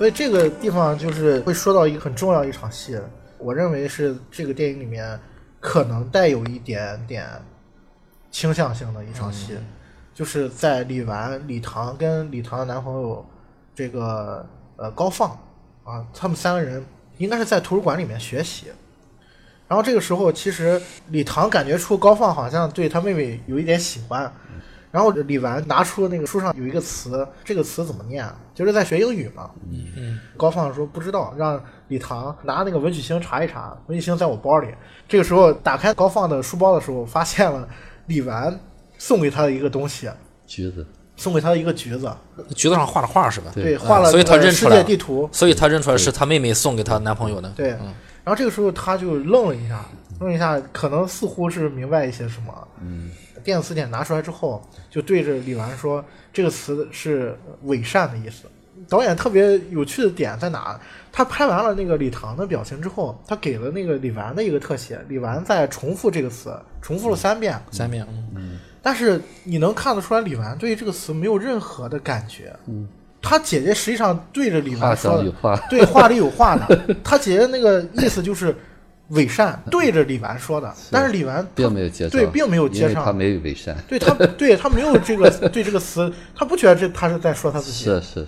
所以这个地方就是会说到一个很重要一场戏，我认为是这个电影里面可能带有一点点倾向性的一场戏，就是在李唐跟李唐的男朋友这个高放啊，他们三个人应该是在图书馆里面学习，然后这个时候其实李唐感觉出高放好像对他妹妹有一点喜欢，然后李纨拿出那个书上有一个词，这个词怎么念，就是在学英语嘛。高放说不知道，让李唐拿那个文曲星查一查，文曲星在我包里。这个时候打开高放的书包的时候，发现了李纨送给他的一个东西，橘子，送给他的一个橘子，橘子上画了画是吧？对，画了，所以他认出来世界地图，所以他认出来是他妹妹送给他男朋友的。对，然后这个时候他就愣了一下，可能似乎是明白一些什么。电子词典拿出来之后，就对着李纨说这个词是伪善的意思。导演特别有趣的点在哪，他拍完了那个李唐的表情之后，他给了那个李纨的一个特写，李纨在重复这个词，重复了三遍。但是你能看得出来李纨对这个词没有任何的感觉。他姐姐实际上对着李纨说的话，对，话里有话的。他姐姐那个意思就是伪善，对着李纨说的，但是李纨并没有接上，对，并没有接上，因为他没有伪善，对他没有这个对这个词，他不觉得他是在说他自己，是。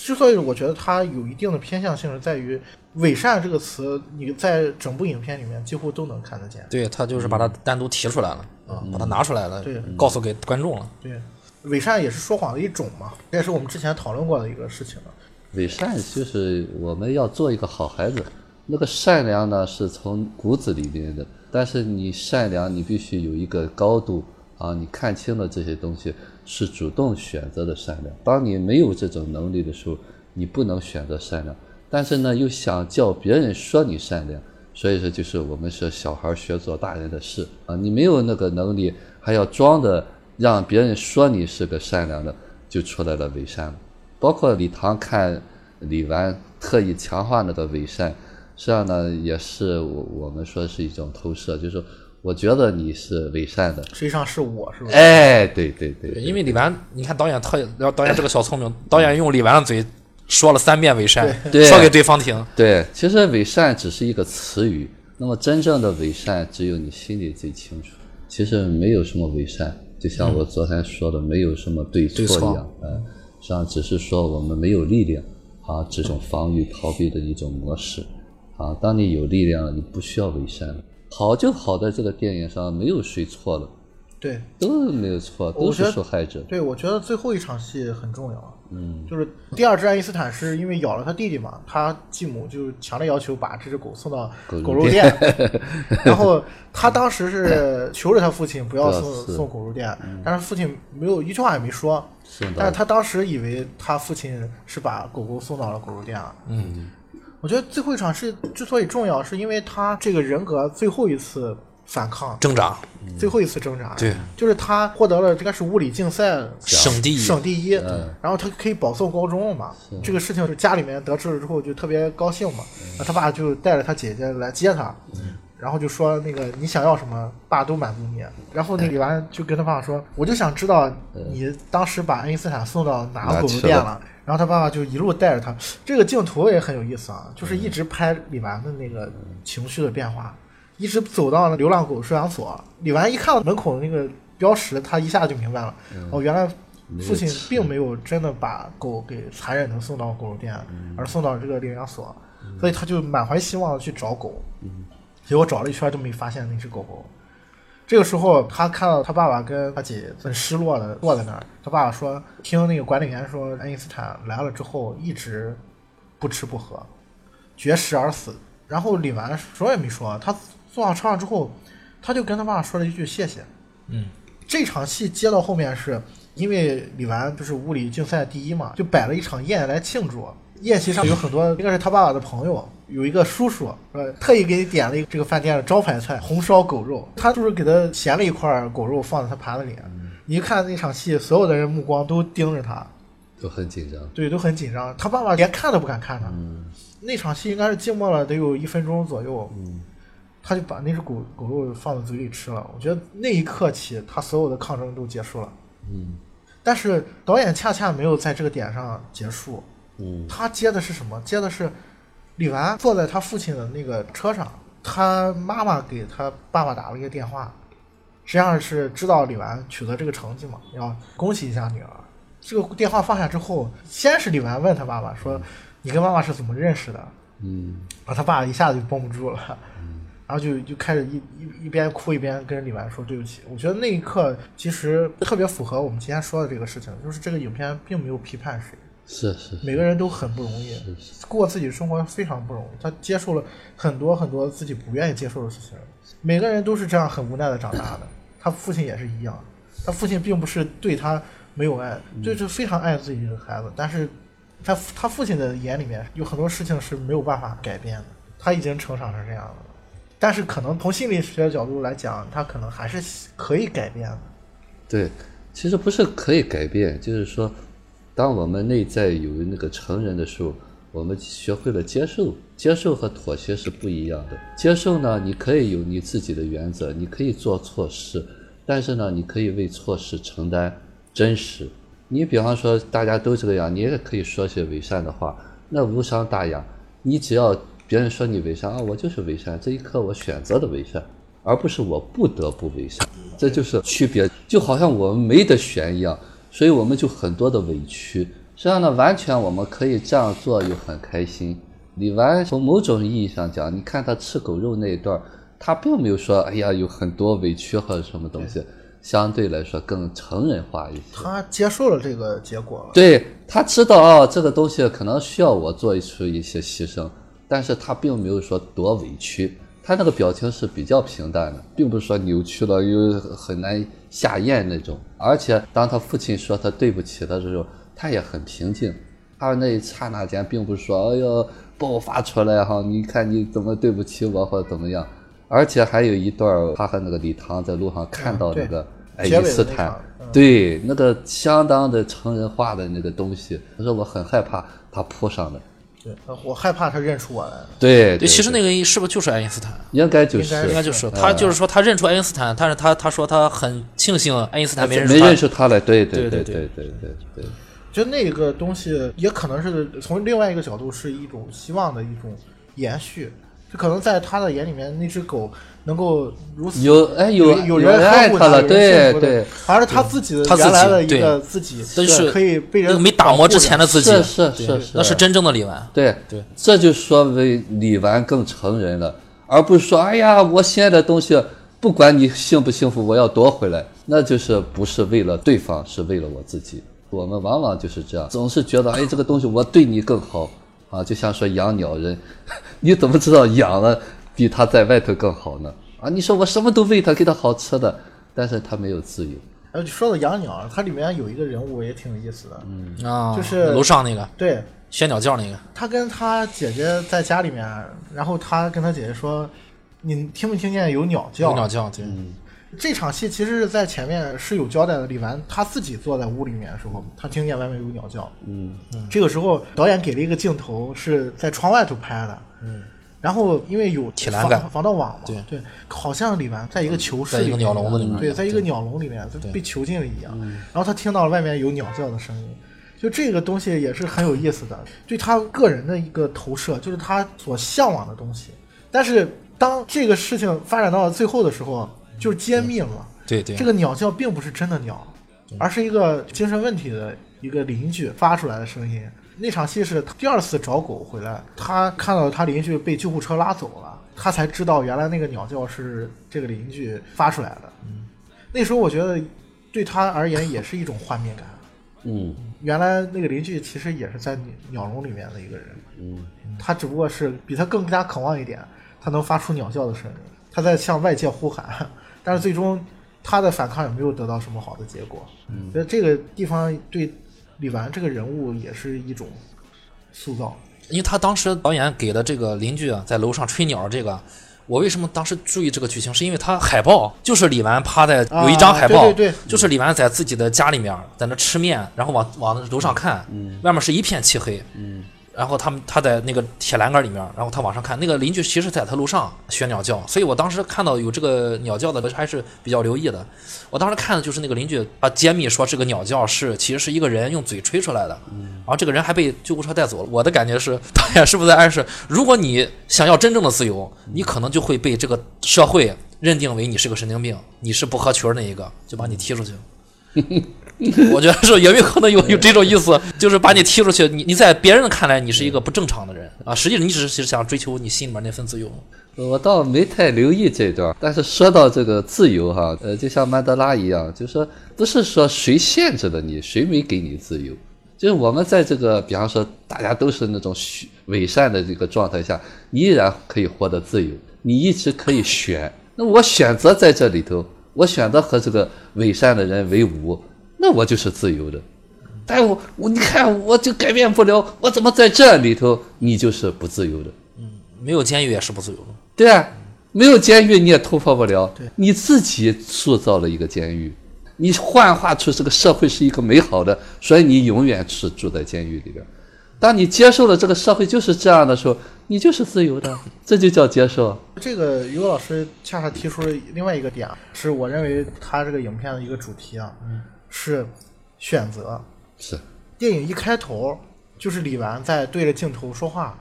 之所以我觉得他有一定的偏向性，是在于伪善这个词，你在整部影片里面几乎都能看得见。对，他就是把它单独提出来了，把它拿出来了，对，告诉给观众了。对，伪善也是说谎的一种嘛，这也是我们之前讨论过的一个事情了。伪善就是我们要做一个好孩子。那个善良呢是从骨子里面的，但是你善良你必须有一个高度啊，你看清了这些东西是主动选择的善良。当你没有这种能力的时候，你不能选择善良，但是呢又想叫别人说你善良，所以说就是我们说小孩学做大人的事啊，你没有那个能力还要装的让别人说你是个善良的，就出来了伪善。包括李唐看李纨特意强化那个伪善，实际上呢也是我们说是一种投射，就是我觉得你是伪善的，实际上是我，是吧？哎，对，因为李纨，你看导演导演这个小聪明，导演用李纨的嘴说了3遍伪善，说给对方听。对，其实伪善只是一个词语，那么真正的伪善只有你心里最清楚。其实没有什么伪善，就像我昨天说的，没有什么对错一样，实际上只是说我们没有力量啊，这种防御逃避的一种模式。啊，当你有力量了，你不需要伪善了。好就好在这个电影上没有谁错了，对，都没有错，都是受害者。对，我觉得最后一场戏很重要，就是第二只爱因斯坦是因为咬了他弟弟嘛，他继母就强烈要求把这只狗送到狗肉店，然后他当时是求着他父亲不要送狗肉店，但是父亲没有一句话也没说，但是他当时以为他父亲是把狗狗送到了狗肉店了。我觉得最后一场是之所以重要，是因为他这个人格最后一次反抗挣扎，最后一次挣扎，对，就是他获得了应该是物理竞赛省第一，然后他可以保送高中嘛，这个事情就家里面得知了之后就特别高兴嘛，他爸就带着他姐姐来接他，然后就说那个你想要什么爸都满足你，然后那李纨就跟他爸说我就想知道你当时把爱因斯坦送到哪个狗肉店了，然后他爸爸就一路带着他，这个镜头也很有意思啊，就是一直拍李纨的那个情绪的变化，一直走到了流浪狗收养所，李纨一看到门口那个标识，他一下就明白了，原来父亲并没有真的把狗给残忍的送到狗肉店，而送到这个领养所，所以他就满怀希望的去找狗，结果找了一圈都没发现那只狗狗。这个时候他看到他爸爸跟他姐很失落的坐在那儿，他爸爸说听那个管理员说爱因斯坦来了之后一直不吃不喝绝食而死，然后李纨什么也没说，他坐上车上之后他就跟他爸爸说了一句谢谢。这场戏接到后面是因为李纨就是物理竞赛第一嘛，就摆了一场宴来庆祝，宴席上有很多应该是他爸爸的朋友，有一个叔叔特意给你点了一个这个饭店的招牌菜红烧狗肉，他就是给他咸了一块狗肉放在他盘子里，一看那场戏所有的人目光都盯着他，都很紧张，对，都很紧张，他爸爸连看都不敢看他。那场戏应该是静默了得有1分钟左右，他就把那只狗肉放在嘴里吃了。我觉得那一刻起他所有的抗争都结束了，但是导演恰恰没有在这个点上结束，嗯，他接的是什么？接的是李纨坐在他父亲的那个车上，他妈妈给他爸爸打了一个电话，实际上是知道李纨取得这个成绩嘛，要恭喜一下女儿。这个电话放下之后，先是李纨问他爸爸说：“你跟妈妈是怎么认识的？”嗯，然后他爸一下子就绷不住了，然后就开始一边哭一边跟李纨说对不起。我觉得那一刻其实特别符合我们今天说的这个事情，就是这个影片并没有批判谁，是每个人都很不容易，过自己生活非常不容易，他接受了很多很多自己不愿意接受的事情，每个人都是这样很无奈的长大的。他父亲也是一样，他父亲并不是对他没有爱，就是非常爱自己的孩子，但是他父亲的眼里面有很多事情是没有办法改变的，他已经成长成这样了，但是可能从心理学的角度来讲，他可能还是可以改变的。对，其实不是可以改变，就是说当我们内在有那个成人的时候，我们学会了接受，接受和妥协是不一样的。接受呢，你可以有你自己的原则，你可以做错事，但是呢，你可以为错事承担真实。你比方说大家都这个样，你也可以说些伪善的话，那无伤大雅。你只要别人说你伪善啊，我就是伪善，这一刻我选择的伪善，而不是我不得不伪善，这就是区别。就好像我们没得选一样，所以我们就很多的委屈。实际上呢，完全我们可以这样做又很开心。李纨从某种意义上讲，你看他吃狗肉那一段，他并没有说哎呀有很多委屈或者什么东西，相对来说更成人化一些，他接受了这个结果了。对，他知道啊，这个东西可能需要我做出一些牺牲，但是他并没有说多委屈，他那个表情是比较平淡的，并不是说扭曲了又很难下咽那种。而且当他父亲说他对不起的时候，他也很平静，他那一刹那间并不是说哎呦爆发出来哈，你看你怎么对不起我或者怎么样。而且还有一段他和那个李唐在路上看到那个爱因斯坦，对，那个相当的成人化的那个东西，他说我很害怕他扑上来，对，我害怕他认出我来了。对，其实那个是不是就是爱因斯坦？应该就是他就是说他认出爱因斯坦，但是他说他很庆幸爱因斯坦没认出他来，对。就那个东西也可能是从另外一个角度是一种希望的一种延续。就可能在他的眼里面，那只狗能够如此有人爱他了，对，而是他自己原来的一个自己，但是可以被人没打磨之前的自己，是，那是真正的李纨。对，这就说为李纨更成人了，而不是说哎呀，我现在的东西不管你幸不幸福，我要夺回来，那就是不是为了对方，是为了我自己。我们往往就是这样，总是觉得哎，这个东西我对你更好。啊，就像说养鸟人，你怎么知道养了比他在外头更好呢？啊，你说我什么都喂他，给他好吃的，但是他没有自由。哎，说到养鸟，它里面有一个人物也挺有意思的，就是楼上那个，对，学鸟叫那个。他跟他姐姐在家里面，然后他跟他姐姐说：“你听没听见有鸟叫？”有鸟叫，对。这场戏其实是在前面是有交代的，李纨他自己坐在屋里面的时候，他听见外面有鸟叫，这个时候导演给了一个镜头是在窗外头拍的，然后因为有铁栏杆防盗网嘛，对，好像李纨在一个囚室里面，在一个鸟笼子里面，对，在一个鸟笼里面被囚禁了一样，然后他听到了外面有鸟叫的声音。就这个东西也是很有意思的，对他个人的一个投射，就是他所向往的东西。但是当这个事情发展到了最后的时候，就是揭秘了，对，这个鸟叫并不是真的鸟，而是一个精神问题的一个邻居发出来的声音。那场戏是第二次找狗回来，他看到他邻居被救护车拉走了，他才知道原来那个鸟叫是这个邻居发出来的。那时候我觉得对他而言也是一种画面感。原来那个邻居其实也是在鸟笼里面的一个人，他只不过是比他更加渴望一点，他能发出鸟叫的声音，他在向外界呼喊。但是最终他的反抗也没有得到什么好的结果，所以这个地方对李纨这个人物也是一种塑造。因为他当时导演给的这个邻居在楼上吹鸟，这个我为什么当时注意这个剧情，是因为他海报就是李纨趴在有一张海报，对，就是李纨在自己的家里面在那吃面，然后往楼上看，外面是一片漆黑，然后他在那个铁栏杆里面，然后他往上看，那个邻居其实在他楼上学鸟叫，所以我当时看到有这个鸟叫的还是比较留意的。我当时看的就是那个邻居啊揭秘说这个鸟叫其实是一个人用嘴吹出来的，然后这个人还被救护车带走了。我的感觉是导演是不是在暗示，如果你想要真正的自由，你可能就会被这个社会认定为你是个神经病，你是不合群那一个，就把你踢出去。我觉得是也有可能有这种意思，就是把你踢出去，你在别人看来你是一个不正常的人啊，实际上你只是想追求你心里面那份自由。我倒没太留意这段，但是说到这个自由哈，就像曼德拉一样，就是说不是说谁限制了你，谁没给你自由，就是我们在这个比方说大家都是那种伪善的这个状态下，你依然可以活得自由，你一直可以选。那我选择在这里头，我选择和这个伪善的人为伍，那我就是自由的。但我你看我就改变不了，我怎么在这里头？你就是不自由的。没有监狱也是不自由的。对啊，没有监狱你也突破不了。对，你自己塑造了一个监狱，你幻化出这个社会是一个美好的，所以你永远是住在监狱里边。当你接受了这个社会就是这样的时候，你就是自由的，这就叫接受。这个尤老师恰恰提出了另外一个点，是我认为他这个影片的一个主题啊。是选择。是电影一开头就是李纨在对着镜头说话，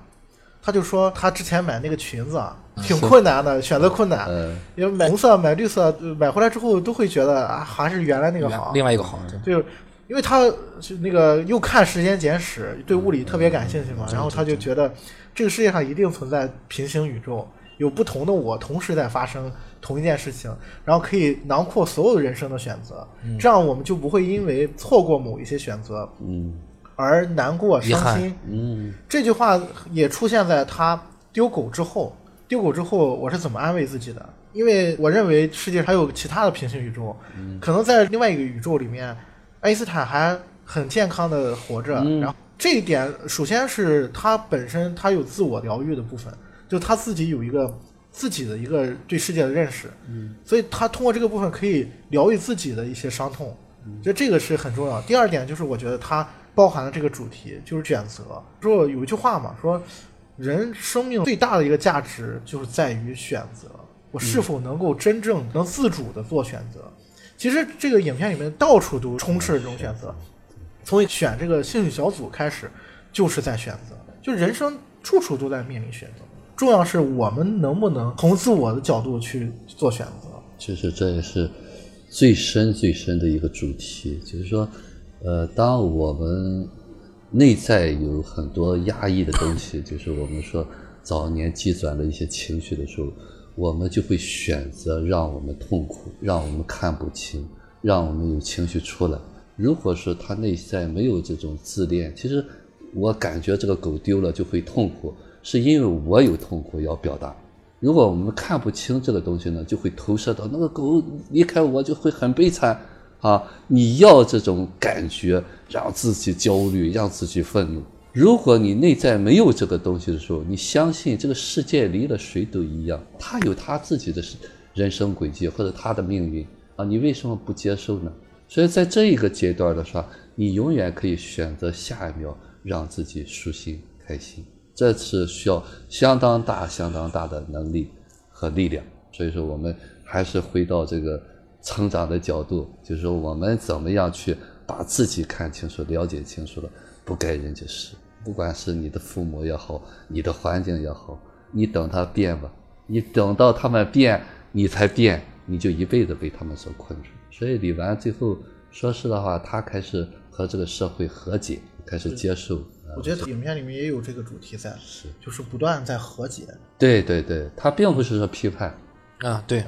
他就说他之前买那个裙子啊挺困难的，选择困难，因为买红色买绿色买回来之后都会觉得啊还是原来那个好，另外一个好。对，因为他那个又看时间简史，对物理特别感兴趣嘛，然后他就觉得这个世界上一定存在平行宇宙，有不同的我同时在发生同一件事情，然后可以囊括所有人生的选择，这样我们就不会因为错过某一些选择而难过伤心。这句话也出现在他丢狗之后我是怎么安慰自己的，因为我认为世界还有其他的平行宇宙，可能在另外一个宇宙里面爱因斯坦还很健康的活着。然后这一点首先是他本身他有自我疗愈的部分，就他自己有一个自己的一个对世界的认识，所以他通过这个部分可以疗愈自己的一些伤痛，就这个是很重要。第二点就是我觉得它包含了这个主题，就是选择。说有一句话嘛，说人生命最大的一个价值就是在于选择，我是否能够真正能自主的做选择。其实这个影片里面到处都充斥这种选择，从选这个兴趣小组开始就是在选择，就人生处处都在面临选择，重要是我们能不能从自我的角度去做选择。其实这也是最深最深的一个主题，就是说当我们内在有很多压抑的东西，就是我们说早年积攒的一些情绪的时候，我们就会选择让我们痛苦，让我们看不清，让我们有情绪出来。如果是他内在没有这种自恋，其实我感觉这个狗丢了就会痛苦，是因为我有痛苦要表达。如果我们看不清这个东西呢，就会投射到那个狗离开我就会很悲惨啊！你要这种感觉，让自己焦虑，让自己愤怒。如果你内在没有这个东西的时候，你相信这个世界离了谁都一样，他有他自己的人生轨迹或者他的命运啊，你为什么不接受呢？所以在这一个阶段的时候，你永远可以选择下一秒让自己舒心开心，这是需要相当大的能力和力量。所以说我们还是回到这个成长的角度，就是说我们怎么样去把自己看清楚了解清楚了，不该人之事，不管是你的父母也好，你的环境也好，你等他变吧，你等到他们变你才变，你就一辈子被他们所困住。所以李纨最后说实话，他开始和这个社会和解，开始接受。我觉得影片里面也有这个主题在，是就是不断在和解。对对对，他并不是说批判啊。对，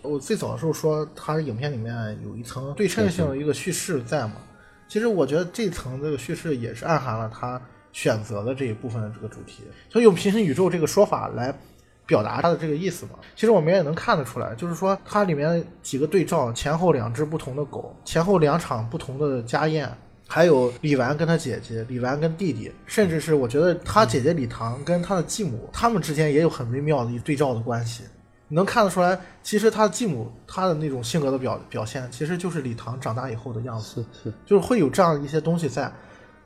我最早的时候说他影片里面有一层对称性的一个叙事在嘛，其实我觉得这层这个叙事也是暗含了他选择的这一部分的这个主题，所以用平行宇宙这个说法来表达他的这个意思嘛。其实我们也能看得出来，就是说它里面几个对照，前后两只不同的狗，前后两场不同的家宴，还有李纨跟他姐姐，李纨跟弟弟，甚至是我觉得他姐姐李唐跟他的继母，他们之间也有很微妙的一对照的关系。你能看得出来，其实他的继母他的那种性格的表现其实就是李唐长大以后的样子，就是会有这样一些东西在。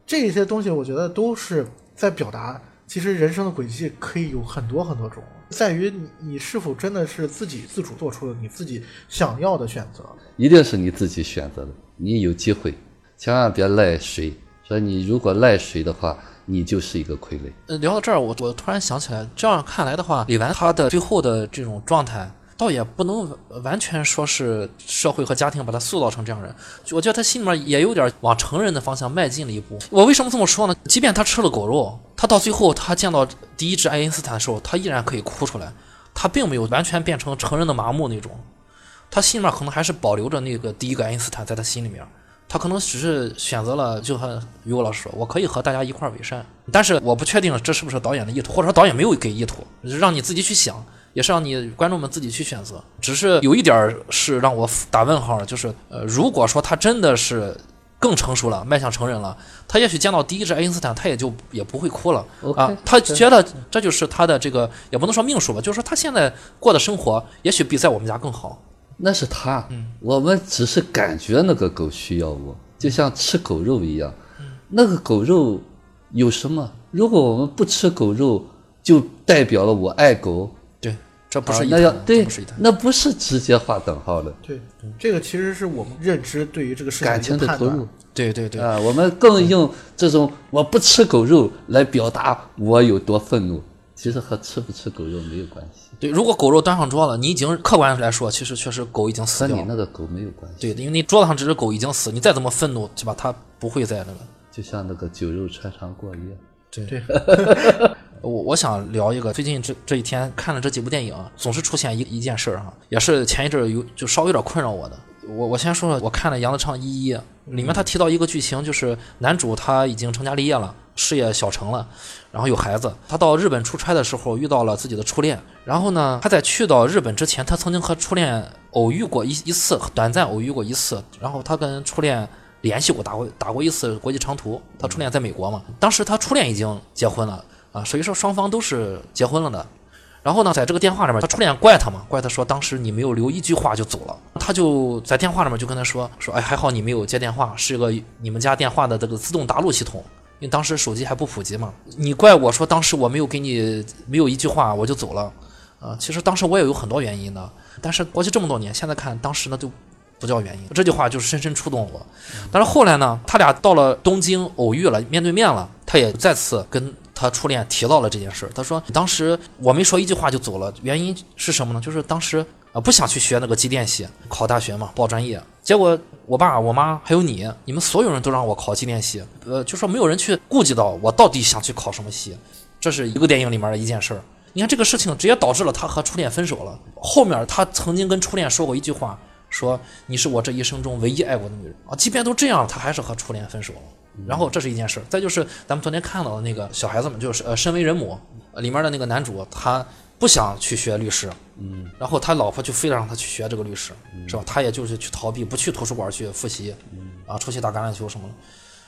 这些东西我觉得都是在表达，其实人生的轨迹可以有很多很多种，在于 你是否真的是自己自主做出了你自己想要的选择。一定是你自己选择的，你有机会，千万别赖谁。所以你如果赖谁的话，你就是一个傀儡。聊到这儿，我突然想起来，这样看来的话，李纨他的最后的这种状态倒也不能完全说是社会和家庭把他塑造成这样人，我觉得他心里面也有点往成人的方向迈进了一步。我为什么这么说呢？即便他吃了狗肉，他到最后他见到第一只爱因斯坦的时候，他依然可以哭出来，他并没有完全变成成人的麻木那种，他心里面可能还是保留着那个第一个爱因斯坦在他心里面，他可能只是选择了，就和于果老师说，我可以和大家一块为善，但是我不确定这是不是导演的意图，或者说导演没有给意图，让你自己去想，也是让你观众们自己去选择。只是有一点是让我打问号，就是如果说他真的是更成熟了，迈向成人了，他也许见到第一只爱因斯坦，他也不会哭了 okay, 啊。他觉得这就是他的这个，也不能说命数吧，就是说他现在过的生活，也许比在我们家更好。那是他，我们只是感觉那个狗需要我，就像吃狗肉一样。那个狗肉有什么？如果我们不吃狗肉，就代表了我爱狗。对，这不是一谈，对，那不是直接画等号的。对，这个其实是我们认知对于这个事情感情的投入。对对对啊，我们更用这种我不吃狗肉来表达我有多愤怒。其实和吃不吃狗肉没有关系。对，如果狗肉端上桌了，你已经客观来说，其实确实狗已经死掉了。和你那个狗没有关系。对，因为你桌子上这只狗已经死，你再怎么愤怒，对吧？它不会再那个。就像那个酒肉穿肠过夜。对对。我想聊一个，最近这一天看了这几部电影，总是出现一件事啊，也是前一阵就稍微有点困扰我的。我先说了，我看了杨德昌一，里面他提到一个剧情，就是男主他已经成家立业了，事业小成了，然后有孩子，他到日本出差的时候遇到了自己的初恋，然后呢他在去到日本之前，他曾经和初恋偶遇过一次，短暂偶遇过一次，然后他跟初恋联系过，打过一次国际长途，他初恋在美国嘛，当时他初恋已经结婚了啊，所以说双方都是结婚了的。然后呢，在这个电话里面，他初恋怪他嘛，怪他说当时你没有留一句话就走了。他就在电话里面就跟他说，哎，还好你没有接电话，是一个你们家电话的这个自动答录系统，因为当时手机还不普及嘛。你怪我说当时我没有给你没有一句话我就走了，其实当时我也有很多原因的，但是过去这么多年，现在看当时呢就不叫原因。这句话就是深深触动我。但是后来呢，他俩到了东京偶遇了，面对面了，他也再次跟他初恋提到了这件事。他说当时我没说一句话就走了，原因是什么呢？就是当时不想去学那个机电系，考大学嘛，报专业，结果我爸我妈还有你们所有人都让我考机电系，就说没有人去顾及到我到底想去考什么系。这是一个电影里面的一件事。你看这个事情直接导致了他和初恋分手了。后面他曾经跟初恋说过一句话，说你是我这一生中唯一爱过的女人啊！即便都这样，他还是和初恋分手了。然后这是一件事。再就是咱们昨天看到的那个小孩子们，就是身为人母里面的那个男主，他不想去学律师，然后他老婆就非得让他去学这个律师，是吧？他也就是去逃避，不去图书馆去复习，啊，出去打橄榄球什么的，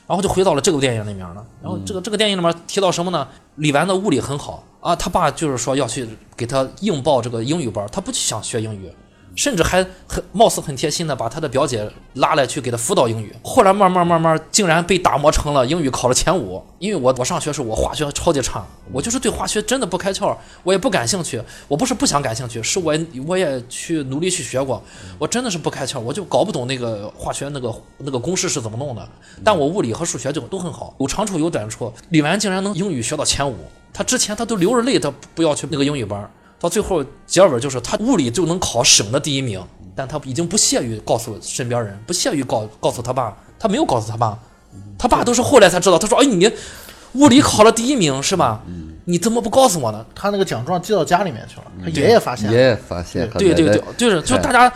然后就回到了这个电影里面了。然后这个电影里面提到什么呢？李纨的物理很好啊，他爸就是说要去给他硬报这个英语班，他不想学英语。甚至还貌似很贴心的把他的表姐拉来去给他辅导英语，后来慢慢竟然被打磨成了英语考了前五。因为我上学时我化学超级差，我就是对化学真的不开窍，我也不感兴趣，我不是不想感兴趣，是我也去努力去学过，我真的是不开窍，我就搞不懂那个化学那个公式是怎么弄的。但我物理和数学就都很好，有长处有短处。李纨竟然能英语学到前五，他之前他都流着泪他不要去那个英语班，到最后结尾就是他物理就能考省的第一名，但他已经不屑于告诉身边人，不屑于告诉他爸，他没有告诉他爸，他爸都是后来才知道。他说：“哎，你物理考了第一名是吧？你怎么不告诉我呢？”他那个奖状寄到家里面去了，他爷爷发现，对，就是大家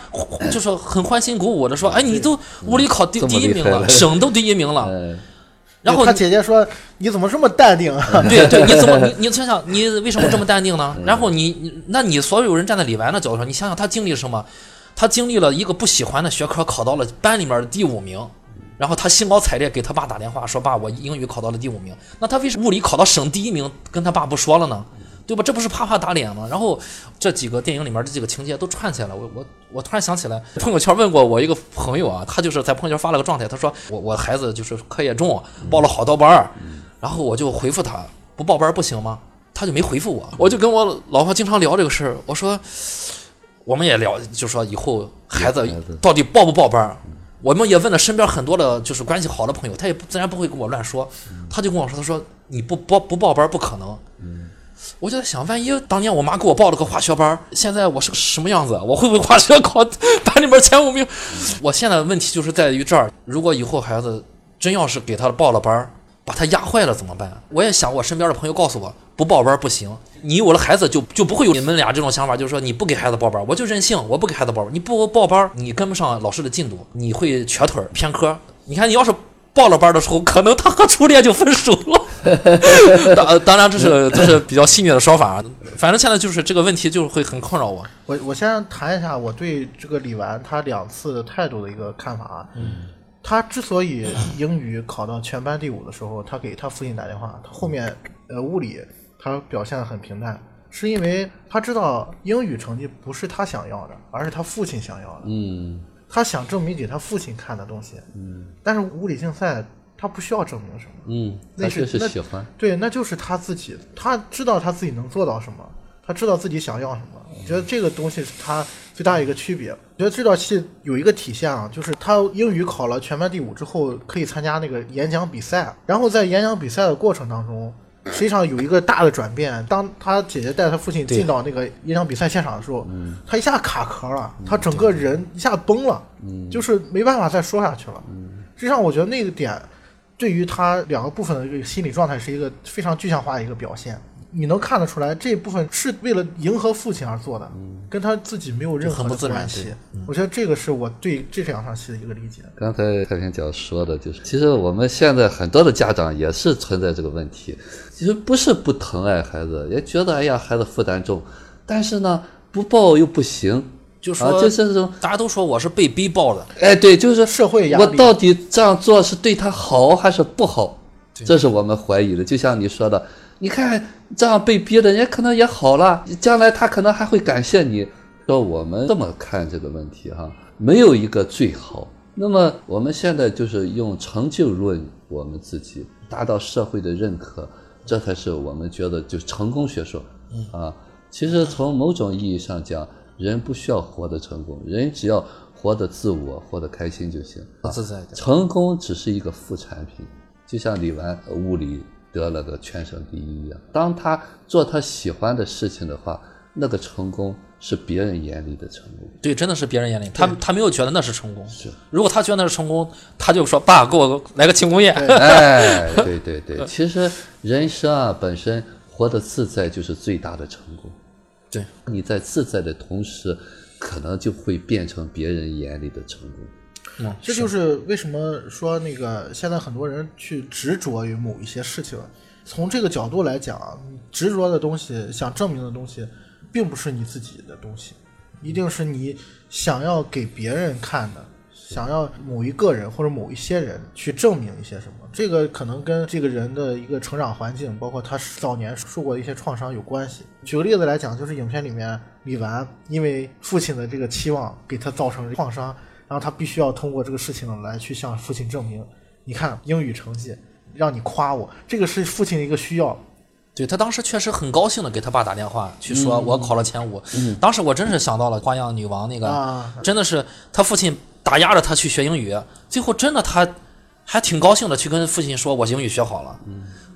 就是很欢欣鼓舞的说：“哎，你都物理考第一名了，省都第一名了。”然后他姐姐说：“你怎么这么淡定啊？”对，你想想，你为什么这么淡定呢？然后你所有人站在李纨的角度上，你想想他经历什么？他经历了一个不喜欢的学科，考到了班里面的第五名，然后他兴高采烈给他爸打电话说：“爸，我英语考到了第五名。”那他为什么物理考到省第一名，跟他爸不说了呢？对吧？这不是啪啪打脸吗？然后这几个电影里面这几个情节都串起来了。我突然想起来，朋友圈问过我一个朋友啊，他就是在朋友圈发了个状态，他说我孩子就是课业重，报了好多班，然后我就回复他，不报班不行吗？他就没回复我。我就跟我老婆经常聊这个事儿，我说我们也聊，就说以后孩子到底报不报班，我们也问了身边很多的就是关系好的朋友，他也自然不会跟我乱说，他就跟我说，他说你不报班不可能。我就在想，万一当年我妈给我报了个化学班，现在我是个什么样子？我会不会化学考班里边前5名？我现在的问题就是在于这儿，如果以后孩子真要是给他报了班，把他压坏了怎么办？我也想，我身边的朋友告诉我，不报班不行。你有了孩子就不会有你们俩这种想法，就是说你不给孩子报班，我就任性，我不给孩子报班。你不报班，你跟不上老师的进度，你会瘸腿偏科。你看，你要是报了班的时候，可能他和初恋就分手了。当然这是比较细腻的说法，反正现在就是这个问题就会很困扰我。我先谈一下我对这个李纨他2次态度的一个看法。他之所以英语考到全班第5的时候，他给他父亲打电话，他后面物理他表现得很平淡，是因为他知道英语成绩不是他想要的，而是他父亲想要的。他想证明给他父亲看的东西。但是物理竞赛他不需要证明什么，他确实喜欢，对，那就是他自己，他知道他自己能做到什么，他知道自己想要什么。我觉得这个东西是他最大一个区别。我觉得这道戏有一个体现啊，就是他英语考了全班第5之后，可以参加那个演讲比赛，然后在演讲比赛的过程当中，实际上有一个大的转变。当他姐姐带他父亲进到那个演讲比赛现场的时候，他一下卡壳了，他整个人一下崩了，就是没办法再说下去了。实际上我觉得那个点对于他2个部分的这个心理状态是一个非常具象化的一个表现，你能看得出来这部分是为了迎合父亲而做的，跟他自己没有任何的关系。我觉得这个是我对这2场戏的一个理解。刚才太平讲说的就是，其实我们现在很多的家长也是存在这个问题，其实不是不疼爱孩子，也觉得哎呀孩子负担重，但是呢不报又不行。就说就是大家都说我是被逼爆的，哎，对，就是社会压力，我到底这样做是对他好还是不好？这是我们怀疑的。就像你说的，你看这样被逼的人家可能也好了，将来他可能还会感谢你。说我们这么看这个问题哈，没有一个最好。那么我们现在就是用成就论我们自己，达到社会的认可，这才是我们觉得就成功学说啊。其实从某种意义上讲，人不需要活得成功，人只要活得自我，活得开心就行，自在的。成功只是一个副产品，就像李纨物理得了个全省第1一样，当他做他喜欢的事情的话，那个成功是别人眼里的成功。对，真的是别人眼里，他没有觉得那是成功。是，如果他觉得那是成功，他就说爸给我来个庆功宴。哎，对对对，其实人生啊本身活得自在就是最大的成功。对，你在自在的同时，可能就会变成别人眼里的成功。这就是为什么说那个现在很多人去执着于某一些事情。从这个角度来讲，执着的东西，想证明的东西，并不是你自己的东西，一定是你想要给别人看的，想要某一个人或者某一些人去证明一些什么。这个可能跟这个人的一个成长环境，包括他早年受过一些创伤有关系。举个例子来讲，就是影片里面李纨因为父亲的这个期望给他造成创伤，然后他必须要通过这个事情来去向父亲证明，你看英语成绩让你夸我，这个是父亲的一个需要。对，他当时确实很高兴的给他爸打电话去说我考了前5。当时我真是想到了花样女王那个，真的是他父亲打压着他去学英语，最后真的他还挺高兴的去跟父亲说我英语学好了。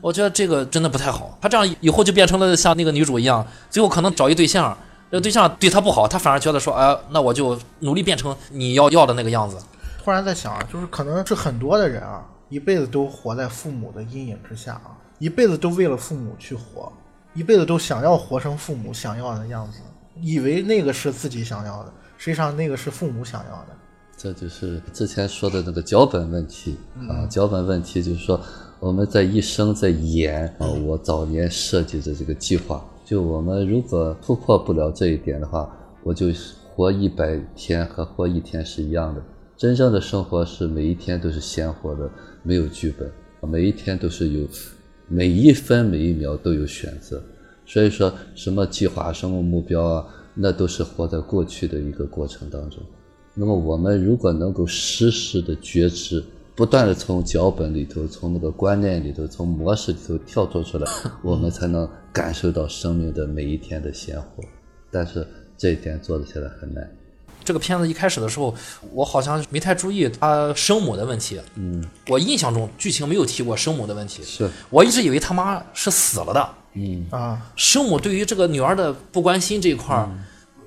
我觉得这个真的不太好，他这样以后就变成了像那个女主一样，最后可能找一对象，这个对象对他不好，他反而觉得说哎，那我就努力变成你要的那个样子。突然在想，就是可能是很多的人啊，一辈子都活在父母的阴影之下啊，一辈子都为了父母去活，一辈子都想要活成父母想要的样子，以为那个是自己想要的，实际上那个是父母想要的。这就是之前说的那个脚本问题啊，脚本问题就是说我们在一生在演啊，我早年设计的这个计划，就我们如果突破不了这一点的话，我就活100天和活1天是一样的。真正的生活是每一天都是鲜活的，没有剧本，每一天都是有，每一分每一秒都有选择。所以说什么计划什么目标啊，那都是活在过去的一个过程当中。那么我们如果能够时时的觉知，不断的从脚本里头，从那个观念里头，从模式里头跳脱出来，我们才能感受到生命的每一天的鲜活。但是这一点做的现在很难。这个片子一开始的时候，我好像没太注意他生母的问题。嗯，我印象中剧情没有提过生母的问题。是我一直以为他妈是死了的。嗯啊，生母对于这个女儿的不关心这一块，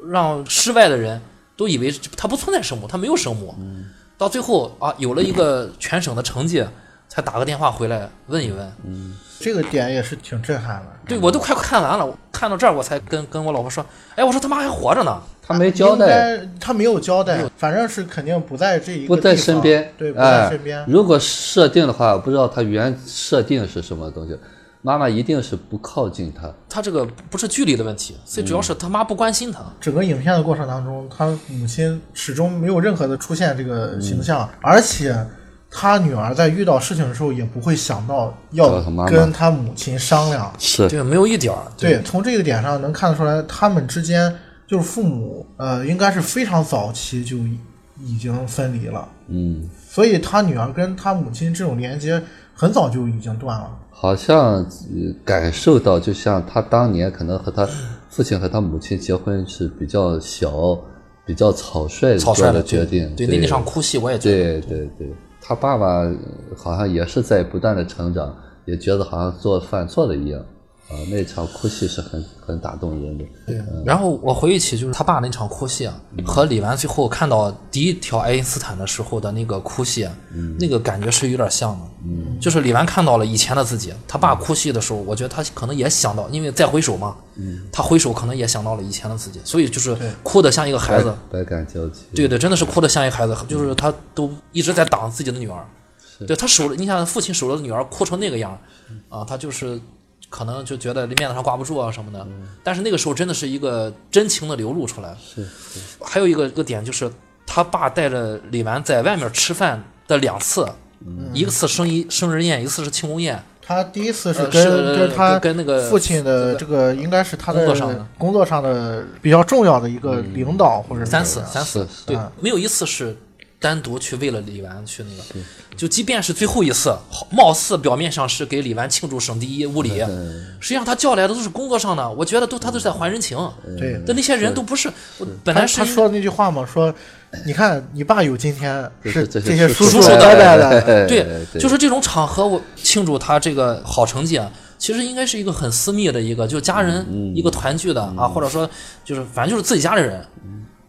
让世外的人都以为他不存在生母，他没有生母。嗯，到最后啊，有了一个全省的成绩，才打个电话回来问一问。嗯，这个点也是挺震撼的。对，我都快看完了，看到这儿我才跟我老婆说，哎，我说他妈还活着呢。他没交代，他没有交代，反正是肯定不在这一个地方，不在身边，对，不在身边。如果设定的话，我不知道他原设定是什么东西。妈妈一定是不靠近他，他这个不是距离的问题，所以主要是他妈不关心他。整个影片的过程当中，他母亲始终没有任何的出现这个形象，而且他女儿在遇到事情的时候也不会想到要跟他母亲商量，是对，没有一点。对，从这个点上能看得出来，他们之间。就是父母应该是非常早期就已经分离了。嗯，所以他女儿跟他母亲这种连接很早就已经断了。好像感受到就像他当年可能和他父亲和他母亲结婚是比较小比较草率的决定。对，那场哭戏我也觉得。对，他爸爸好像也是在不断的成长，也觉得好像犯错了一样。那场哭戏是很打动人的。对，然后我回忆起就是他爸那场哭戏啊，和李纨最后看到第一条爱因斯坦的时候的那个哭戏，那个感觉是有点像的。就是李纨看到了以前的自己，他爸哭戏的时候，我觉得他可能也想到，因为再回首嘛，他回首可能也想到了以前的自己，所以就是哭得像一个孩子，百感交集。对，真的是哭得像一个孩子，就是他都一直在挡自己的女儿。对，他守了，你想父亲守了女儿哭成那个样啊，他就是。可能就觉得面子上挂不住啊什么的，但是那个时候真的是一个真情的流露出来。是还有一个点就是他爸带着李纨在外面吃饭的两次，一次生日宴，一次是庆功宴。他第一次是跟他跟那个父亲的这个应该是他的工作上的比较重要的一个领导或者三次，对，没有一次是单独去为了李纨去那个，就即便是最后一次，貌似表面上是给李纨庆祝省第一物理，实际上他叫来的都是工作上的，我觉得他都是在还人情。对，但那些人都不是，本来是他说的那句话嘛，说你看你爸有今天是这些叔叔的，对，就是这种场合我庆祝他这个好成绩啊。其实应该是一个很私密的一个，就家人一个团聚的啊，或者说就是反正就是自己家里人。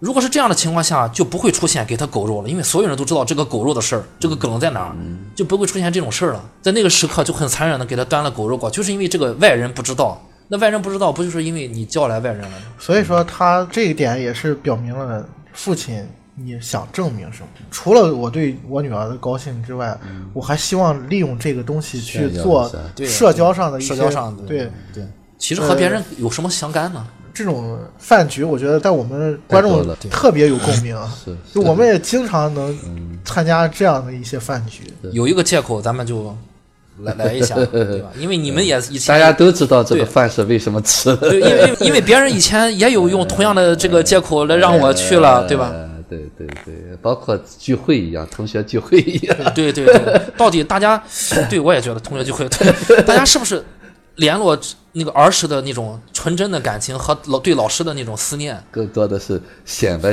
如果是这样的情况下，就不会出现给他狗肉了，因为所有人都知道这个狗肉的事儿，这个梗在哪儿，就不会出现这种事儿了。在那个时刻就很残忍的给他端了狗肉过，就是因为这个外人不知道。那外人不知道，不就是因为你叫来外人了？所以说他这一点也是表明了父亲你想证明什么？除了我对我女儿的高兴之外，我还希望利用这个东西去做社交上的一些对。其实和别人有什么相干呢？这种饭局我觉得在我们观众特别有共鸣，就我们也经常能参加这样的一些饭局，有一个借口咱们就来一下，对吧？因为你们也以前大家都知道这个饭是为什么吃的，对，因为别人以前也有用同样的这个借口来让我去了，对吧？对，包括聚会一样，同学聚会一样，对，到底大家对我也觉得同学聚会，对，大家是不是联络那个儿时的那种纯真的感情和对老师的那种思念，更多的是显摆。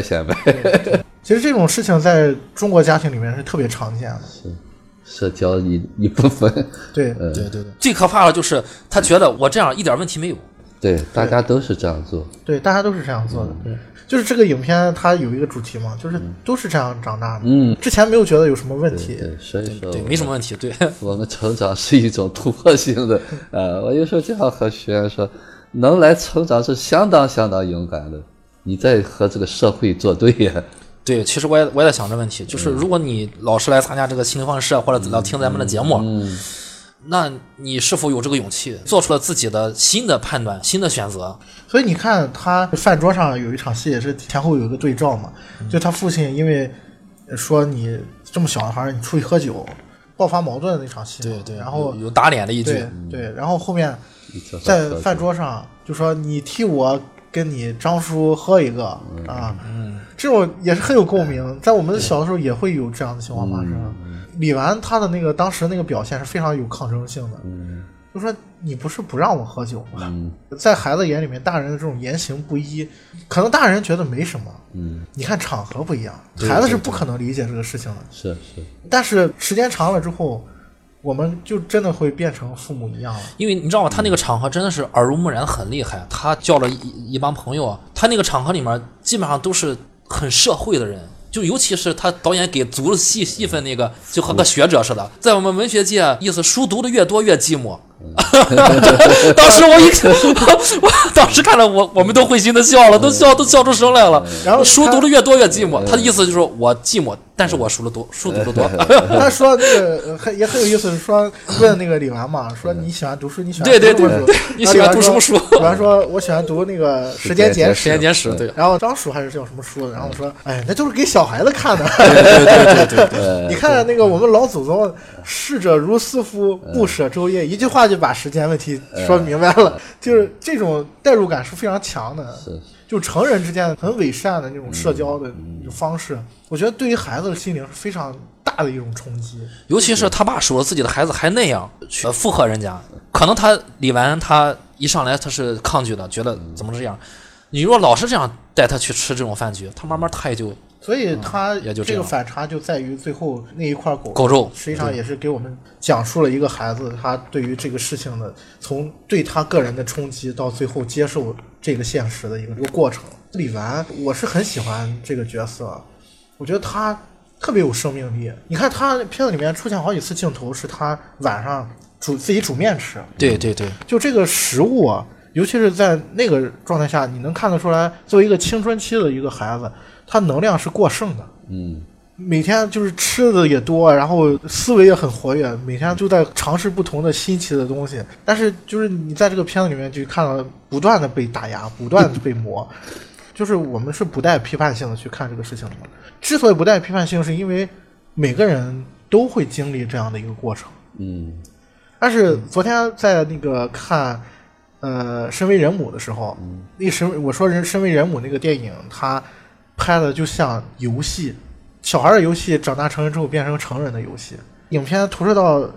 其实这种事情在中国家庭里面是特别常见的，是社交一部分。对，最可怕的就是他觉得我这样一点问题没有。对，大家都是这样做。对，大家都是这样做的。对，就是这个影片它有一个主题嘛，就是都是这样长大的。之前没有觉得有什么问题。对，所以说对没什么问题。对，我们成长是一种突破性的。我有时候经常和学员说，能来成长是相当勇敢的，你在和这个社会作对呀。对，其实我也在想这问题，就是如果你老是来参加这个心灵方程式或者听咱们的节目，那你是否有这个勇气做出了自己的新的判断、新的选择？所以你看他饭桌上有一场戏也是前后有一个对照嘛，就他父亲因为说你这么小的孩你出去喝酒爆发矛盾的那场戏，对，然后有打脸的一句，对，然后后面在饭桌上就说你替我跟你张叔喝一个啊，这种也是很有共鸣，在我们小的时候也会有这样的情况发生。李纨他的那个当时那个表现是非常有抗争性的，就说你不是不让我喝酒吗？在孩子眼里面，大人的这种言行不一，可能大人觉得没什么，你看场合不一样，孩子是不可能理解这个事情的，是是。但是时间长了之后，我们就真的会变成父母一样了。因为你知道吗？他那个场合真的是耳濡目染很厉害，他叫了一帮朋友，他那个场合里面基本上都是很社会的人。就尤其是他导演给足了戏份那个，就和个学者似的。在我们文学界，意思书读的越多越寂寞。当时看了我们都会心的笑了，都笑出声来了。然后书读的越多越寂寞，他的意思就是我寂寞，但是我书读的多。他说那个也很有意思，说问那个李纨嘛，说你喜欢读书，你喜欢读什么书？对，你喜欢读什么书？李纨说我喜欢读那个《时间简史》。时间简史，对。然后张叔还是叫什么书的？然后我说，哎，那就是给小孩子看的。对。你看那个我们老祖宗逝者如斯夫，不舍昼夜，一句话就把时间问题说明白了，就是这种代入感是非常强的，就成人之间很伪善的那种社交的方式，我觉得对于孩子的心灵是非常大的一种冲击。尤其是他爸守着自己的孩子还那样去附和人家，可能他李纨他一上来他是抗拒的，觉得怎么这样，你如果老是这样带他去吃这种饭局，他慢慢他也就，所以他这个反差就在于最后那一块狗肉实际上也是给我们讲述了一个孩子他对于这个事情的，从对他个人的冲击到最后接受这个现实的一个过程。李纨我是很喜欢这个角色，我觉得他特别有生命力。你看他片子里面出现好几次镜头是他晚上自己煮面吃，对，就这个食物啊，尤其是在那个状态下，你能看得出来作为一个青春期的一个孩子，他能量是过剩的，每天就是吃的也多，然后思维也很活跃，每天就在尝试不同的新奇的东西。但是就是你在这个片子里面就看到不断的被打压，不断的被磨，就是我们是不带批判性的去看这个事情的。之所以不带批判性，是因为每个人都会经历这样的一个过程。但是昨天在那个看身为人母的时候，我说身为人母那个电影，它拍的就像游戏，小孩的游戏长大成人之后变成成人的游戏。影片投射到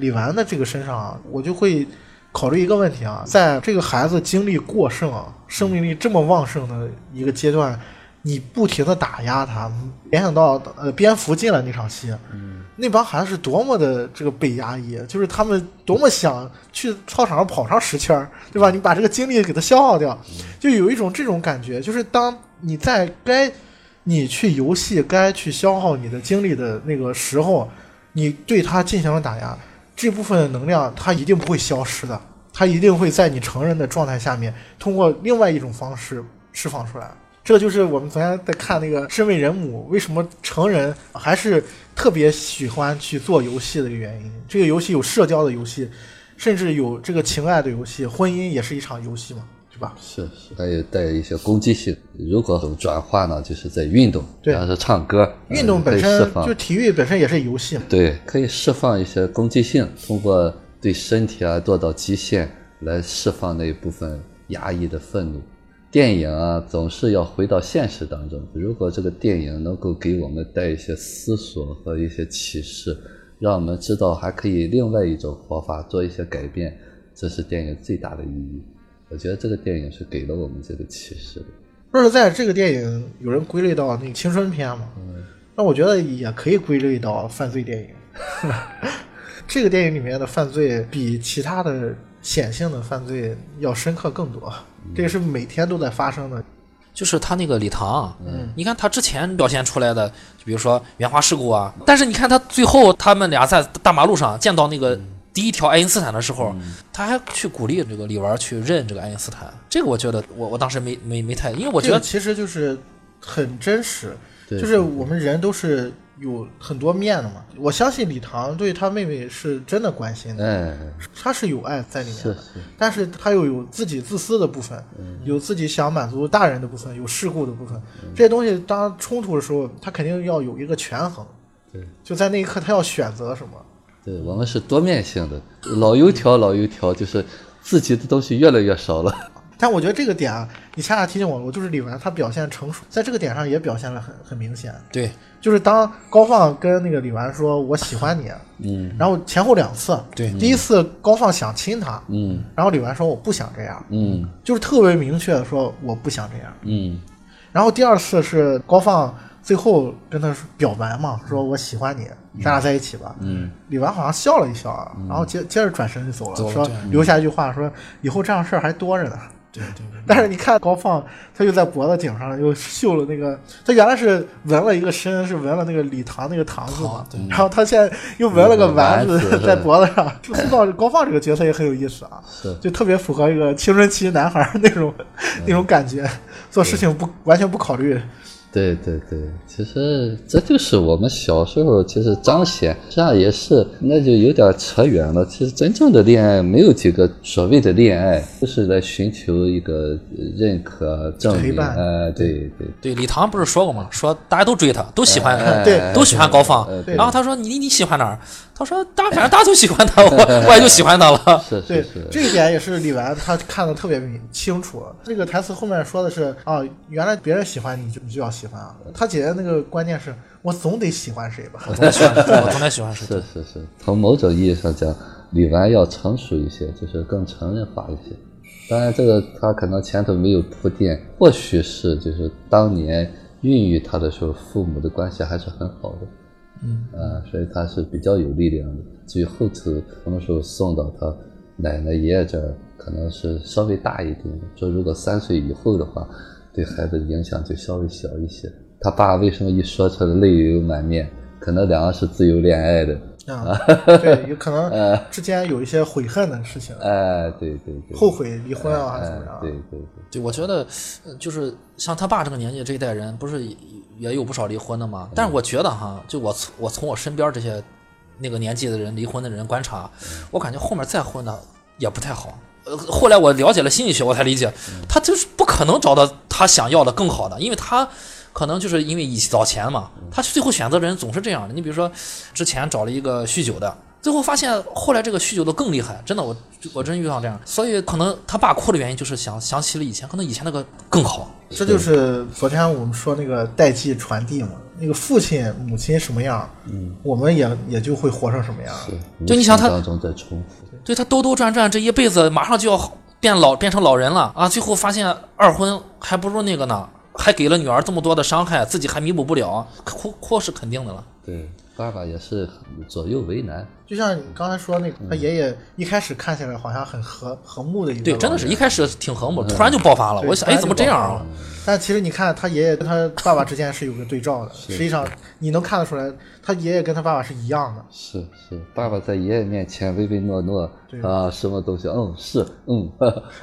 李纨的这个身上啊，我就会考虑一个问题啊，在这个孩子精力过剩啊，生命力这么旺盛的一个阶段，你不停的打压他，联想到蝙蝠进来那场戏，那帮孩子是多么的这个被压抑，就是他们多么想去操场上跑上10圈，对吧？你把这个精力给他消耗掉，就有一种这种感觉，就是当你在该你去游戏该去消耗你的精力的那个时候，你对他进行了打压，这部分能量它一定不会消失的，它一定会在你成人的状态下面通过另外一种方式释放出来。这就是我们昨天在看那个身为人母为什么成人还是特别喜欢去做游戏的一个原因。这个游戏有社交的游戏，甚至有这个情爱的游戏，婚姻也是一场游戏嘛，是，它也带一些攻击性。如何转化呢？就是在运动，然后是唱歌，运动本身就体育本身也是游戏嘛。对，可以释放一些攻击性，通过对身体啊做到极限来释放那一部分压抑的愤怒。电影啊总是要回到现实当中，如果这个电影能够给我们带一些思索和一些启示，让我们知道还可以另外一种活法，做一些改变，这是电影最大的意义。我觉得这个电影是给了我们这个启示的。说是在这个电影有人归类到那个青春片嘛，那我觉得也可以归类到犯罪电影。这个电影里面的犯罪比其他的显性的犯罪要深刻更多，这是每天都在发生的。就是他那个礼堂，你看他之前表现出来的，比如说原发事故啊，但是你看他最后他们俩在大马路上见到那个第一条爱因斯坦的时候，他还去鼓励这个李纨去认这个爱因斯坦，这个我觉得我当时没太，因为我觉得、其实就是很真实，就是我们人都是有很多面的嘛。我相信李唐对他妹妹是真的关心的，他是有爱在里面的，但是他又有自己自私的部分，有自己想满足大人的部分，有世故的部分，这些东西当冲突的时候，他肯定要有一个权衡，就在那一刻他要选择什么。对，我们是多面性的，老油条就是自己的东西越来越少了。但我觉得这个点啊，你恰恰提醒我，我就是李玟他表现成熟，在这个点上也表现了很明显。对，就是当高放跟那个李玟说我喜欢你，嗯，然后前后两次，对，第一次高放想亲他，嗯，然后李玟说我不想这样，嗯，就是特别明确的说我不想这样，嗯，然后第二次是高放最后跟他表白嘛，说我喜欢你，咱俩在一起吧。嗯，李玟好像笑了一笑啊，然后接着转身就走了，说留下一句话，说以后这样事儿还多着呢。对对对。但是你看高放，他又在脖子顶上又绣了那个，他原来是纹了一个身，是纹了那个李唐那个唐字嘛，然后他现在又纹了个丸子在脖子上，就塑造高放这个角色也很有意思啊，就特别符合一个青春期男孩那种感觉，做事情完全不考虑。对对对，其实这就是我们小时候其实彰显，这样也是，那就有点扯远了。其实真正的恋爱没有几个所谓的恋爱，就是来寻求一个认可、证明。陪伴。对对对，李唐不是说过吗？说大家都追他，都喜欢，对，都喜欢高放。然后他说你喜欢哪儿？他说反正大家都喜欢他，我也就喜欢他了。是是是，这一点也是李玟他看得特别清楚。这个台词后面说的是啊，原来别人喜欢你就要喜欢啊，他姐姐那个观念是我总得喜欢谁吧，我总得喜欢谁。是是是，从某种意义上讲，李玟要成熟一些，就是更成人化一些。当然，这个他可能前头没有铺垫，或许是就是当年孕育他的时候，父母的关系还是很好的，嗯啊，所以他是比较有力量的。至于后头什么时候送到他奶奶爷爷这儿，可能是稍微大一点。说如果3岁以后的话，对孩子的影响就稍微小一些。他爸为什么一说出来泪流满面？可能两个是自由恋爱的啊，对，有可能之间有一些悔恨的事情。哎，对对对，后悔离婚啊，还是怎么样？对对对，对，我觉得就是像他爸这个年纪这一代人，不是也有不少离婚的吗？但是我觉得哈，就我从我身边这些那个年纪的人离婚的人观察，我感觉后面再婚的也不太好。后来我了解了心理学，我才理解，他就是不可能找到他想要的更好的，因为他可能就是因为以早前嘛，他最后选择的人总是这样的。你比如说，之前找了一个酗酒的，最后发现后来这个酗酒的更厉害，真的，我真遇到这样，所以可能他爸哭的原因就是想起了以前，可能以前那个更好。这就是昨天我们说那个代际传递嘛，那个父亲母亲什么样，嗯，我们也就会活成什么样。就你想他当中在重复。对，他兜兜转转这一辈子，马上就要变成老人了啊！最后发现二婚还不如那个呢，还给了女儿这么多的伤害，自己还弥补不了，哭是肯定的了。对，爸爸也是左右为难。就像你刚才说那个，他爷爷一开始看起来好像很和睦的一个，对，真的是一开始挺和睦，突然就爆发了。我想，哎，怎么这样啊？但其实你看，他爷爷跟他爸爸之间是有个对照的。实际上，你能看得出来，他爷爷跟他爸爸是一样的。是是，爸爸在爷爷面前唯唯诺诺啊，什么东西，嗯，是嗯。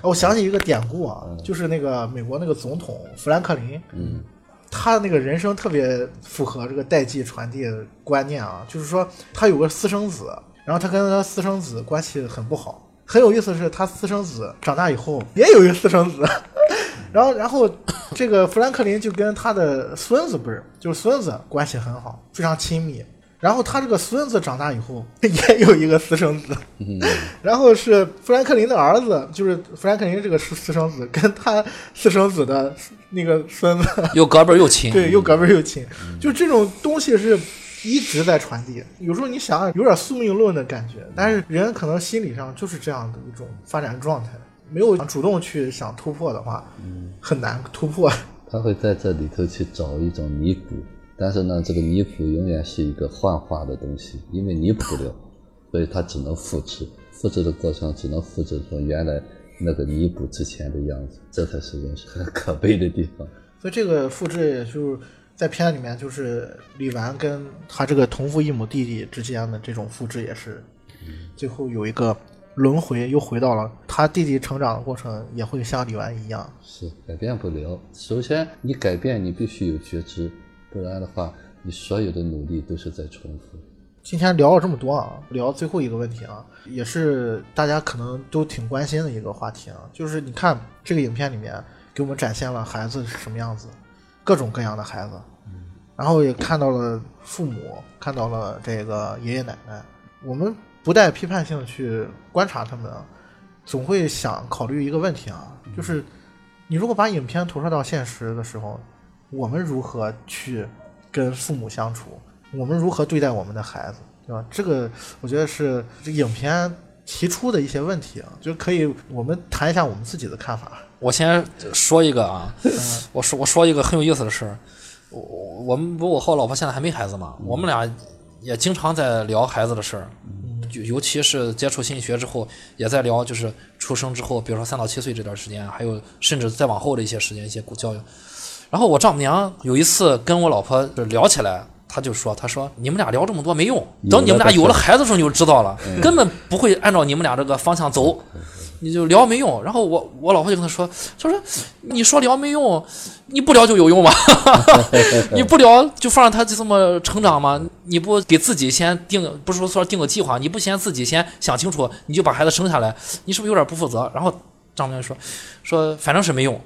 我想起一个典故啊，就是那个美国那个总统富兰克林，嗯。他那个人生特别符合这个代际传递的观念啊，就是说他有个私生子，然后他跟他私生子关系很不好。很有意思的是，他私生子长大以后也有一个私生子，然后这个富兰克林就跟他的孙子就是孙子关系很好，非常亲密。然后他这个孙子长大以后也有一个私生子，然后是富兰克林的儿子，就是富兰克林这个私生子跟他私生子的那个孙子又隔辈又亲，对，又隔辈又亲，就这种东西是一直在传递。有时候你想有点宿命论的感觉，但是人可能心理上就是这样的一种发展状态，没有主动去想突破的话，很难突破。他会在这里头去找一种弥补。但是呢，这个泥土永远是一个幻化的东西，因为泥土了，所以它只能复制的过程只能复制成原来那个泥土之前的样子，这才是人生可悲的地方。所以这个复制也就是在片里面，就是李玟跟他这个同父异母弟弟之间的这种复制，也是最后有一个轮回，又回到了他弟弟成长的过程，也会像李玟一样，是改变不了。首先你改变，你必须有觉知，不然的话，你所有的努力都是在重复。今天聊了这么多啊，聊最后一个问题啊，也是大家可能都挺关心的一个话题啊，就是你看这个影片里面给我们展现了孩子是什么样子，各种各样的孩子，然后也看到了父母，看到了这个爷爷奶奶。我们不带批判性去观察他们，总会想考虑一个问题啊，就是你如果把影片投射到现实的时候，我们如何去跟父母相处，我们如何对待我们的孩子，对吧？这个我觉得是影片提出的一些问题啊，就可以我们谈一下我们自己的看法。我先说一个啊，我说一个很有意思的事。我和我老婆现在还没孩子嘛，我们俩也经常在聊孩子的事，尤其是接触心理学之后，也在聊就是出生之后，比如说3到7岁这段时间，还有甚至再往后的一些时间一些教育。然后我丈母娘有一次跟我老婆聊起来。他就说，他说你们俩聊这么多没用，等你们俩有了孩子的时候你就知道了，根本不会按照你们俩这个方向走，你就聊没用。然后我老婆就跟他说，他说你说聊没用，你不聊就有用嘛，你不聊就放让他就这么成长嘛，你不给自己先定，不是说定个计划，你不先自己先想清楚，你就把孩子生下来，你是不是有点不负责？然后丈母娘说反正是没用。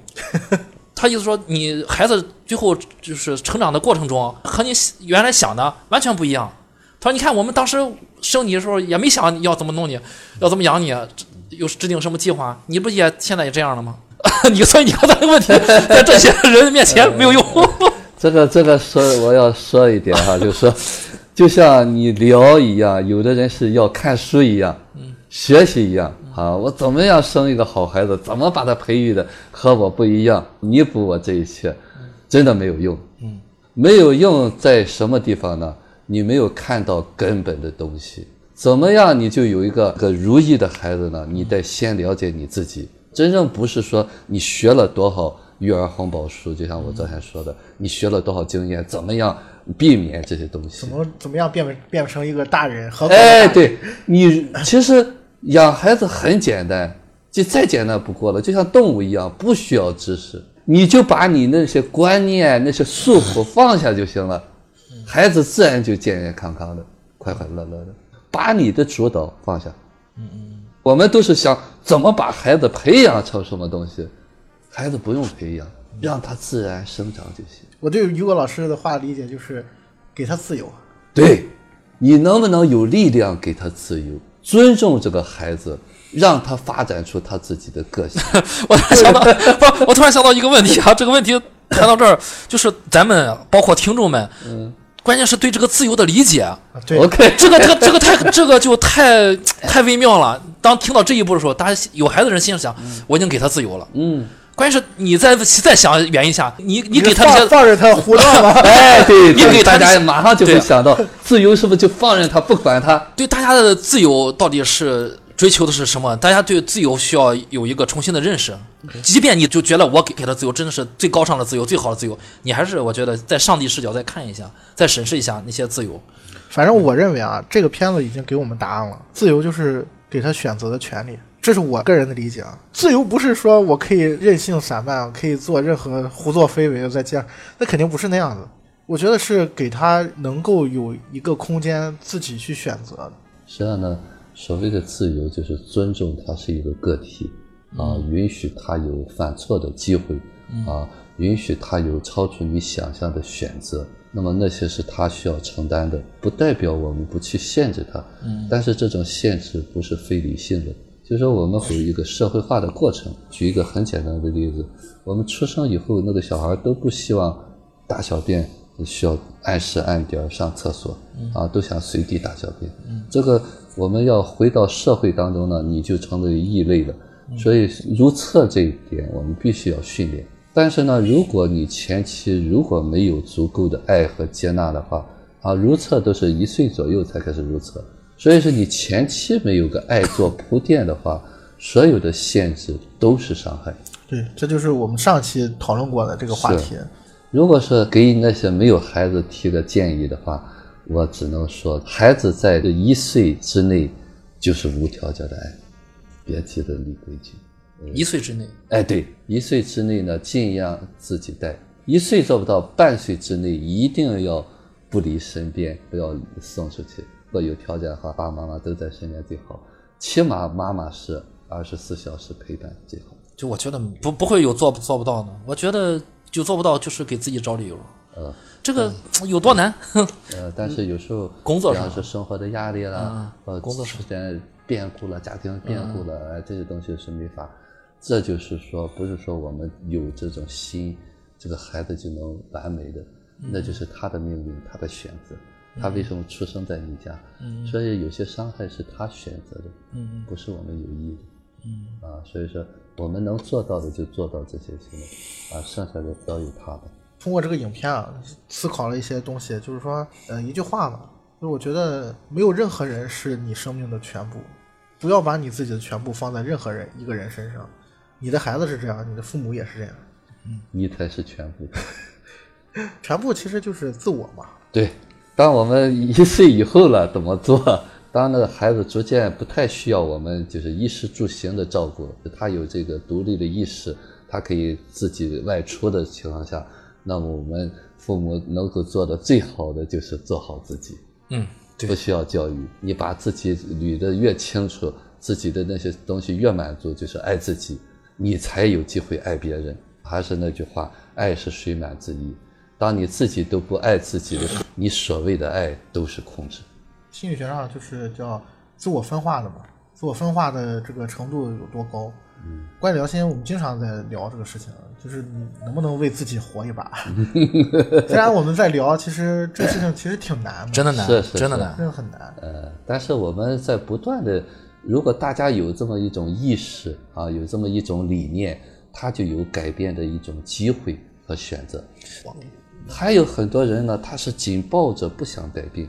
他意思说，你孩子最后就是成长的过程中，和你原来想的完全不一样。他说：“你看，我们当时生你的时候也没想要怎么弄你，要怎么养你，有制定什么计划？你不也现在也这样了吗？”你所以你看他的问题在这些人面前没有用。这个说我要说一点哈，就是说，就像你聊一样，有的人是要看书一样，学习一样。啊，我怎么样生一个好孩子，怎么把他培育的和我不一样，弥补我这一切，真的没有用。没有用在什么地方呢？你没有看到根本的东西。怎么样你就有一个如意的孩子呢？你得先了解你自己。真正不是说你学了多少育儿红宝书，就像我昨天说的，你学了多少经验，怎么样避免这些东西，怎么样变成一个大人。哎，对，你其实养孩子很简单，就再简单不过了，就像动物一样，不需要知识，你就把你那些观念那些束缚放下就行了，孩子自然就健健康康的，快快乐乐的。把你的主导放下。我们都是想怎么把孩子培养成什么东西，孩子不用培养，让他自然生长就行。我对雨果老师的话理解就是给他自由。对，你能不能有力量给他自由，尊重这个孩子，让他发展出他自己的个性。我突然想到一个问题啊，这个问题谈到这儿，就是咱们包括听众们，关键是对这个自由的理解。对，这个就太微妙了。当听到这一步的时候，大家有孩子人心里想，我已经给他自由了。关键是你再想远一下，你给他这些放任他胡乱吧。哎，对，你给大家马上就会想到，自由是不是就放任他不管他？对，大家的自由到底是追求的是什么？大家对自由需要有一个重新的认识。即便你就觉得我给他自由真的是最高尚的自由、最好的自由，你还是我觉得在上帝视角再看一下、再审视一下那些自由。反正我认为啊，这个片子已经给我们答案了。自由就是给他选择的权利。这是我个人的理解啊，自由不是说我可以任性散漫，我可以做任何胡作非为，在街上那肯定不是那样子。我觉得是给他能够有一个空间自己去选择的。实际上呢，所谓的自由就是尊重他是一个个体啊，允许他有犯错的机会啊，允许他有超出你想象的选择。那么那些是他需要承担的，不代表我们不去限制他，但是这种限制不是非理性的。就是说我们会有一个社会化的过程。举一个很简单的例子，我们出生以后那个小孩都不希望大小便需要按时按点上厕所啊，都想随地大小便。这个我们要回到社会当中呢，你就成为异类了。所以如厕这一点我们必须要训练。但是呢，如果你前期如果没有足够的爱和接纳的话啊，如厕都是1岁左右才开始如厕。所以说你前期没有个爱做铺垫的话，所有的限制都是伤害。对，这就是我们上期讨论过的这个话题。如果是给那些没有孩子提个建议的话，我只能说孩子在这1岁之内就是无条件的爱，别提的立规矩。1岁之内，哎，对，1岁之内呢尽量自己带，1岁做不到，半岁之内一定要不离身边，不要送出去。如果有条件的话，爸爸妈妈都在身边最好，起码妈妈是24小时陪伴最好。就我觉得不会有做不到的，我觉得就做不到就是给自己找理由。这个有多难？但是有时候工作上是生活的压力了，工作时间变故了，家庭变故了，这些东西是没法。这就是说，不是说我们有这种心，这个孩子就能完美的，那就是他的命运，他的选择。他为什么出生在你家？所以有些伤害是他选择的，不是我们有意的。所以说我们能做到的就做到这些行为，剩下的交由他们。通过这个影片啊，思考了一些东西，就是说，一句话嘛，就是我觉得没有任何人是你生命的全部，不要把你自己的全部放在任何人一个人身上。你的孩子是这样，你的父母也是这样，你才是全部。全部其实就是自我嘛。对，当我们1岁以后了，怎么做？当那个孩子逐渐不太需要我们就是衣食住行的照顾，他有这个独立的意识，他可以自己外出的情况下，那么我们父母能够做的最好的就是做好自己。对，不需要教育，你把自己捋得越清楚，自己的那些东西越满足，就是爱自己，你才有机会爱别人。还是那句话，爱是水满之意，当你自己都不爱自己的时候，你所谓的爱都是控制。心理学上就是叫自我分化的嘛，自我分化的这个程度有多高？关于聊心，我们经常在聊这个事情，就是你能不能为自己活一把？虽然我们在聊，其实这事情其实挺难的，真的难，真的难，真的很难。但是我们在不断的，如果大家有这么一种意识啊，有这么一种理念，它就有改变的一种机会和选择。还有很多人呢，他是紧抱着不想改变。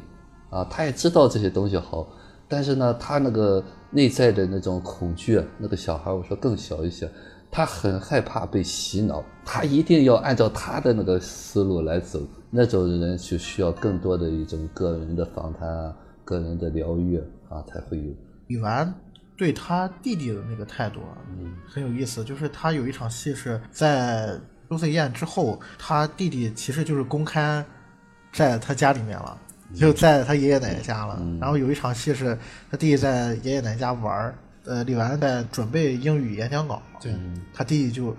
他也知道这些东西好，但是呢他那个内在的那种恐惧，那个小孩我说更小一些，他很害怕被洗脑，他一定要按照他的那个思路来走。那种人就需要更多的一种个人的访谈啊，个人的疗愈啊，才会有。李纨对他弟弟的那个态度很有意思，就是他有一场戏是在周岁宴之后，他弟弟其实就是公开在他家里面了，就在他爷爷奶奶家了，然后有一场戏是他弟弟在爷爷奶奶家玩，李纨在准备英语演讲稿，对，他弟弟就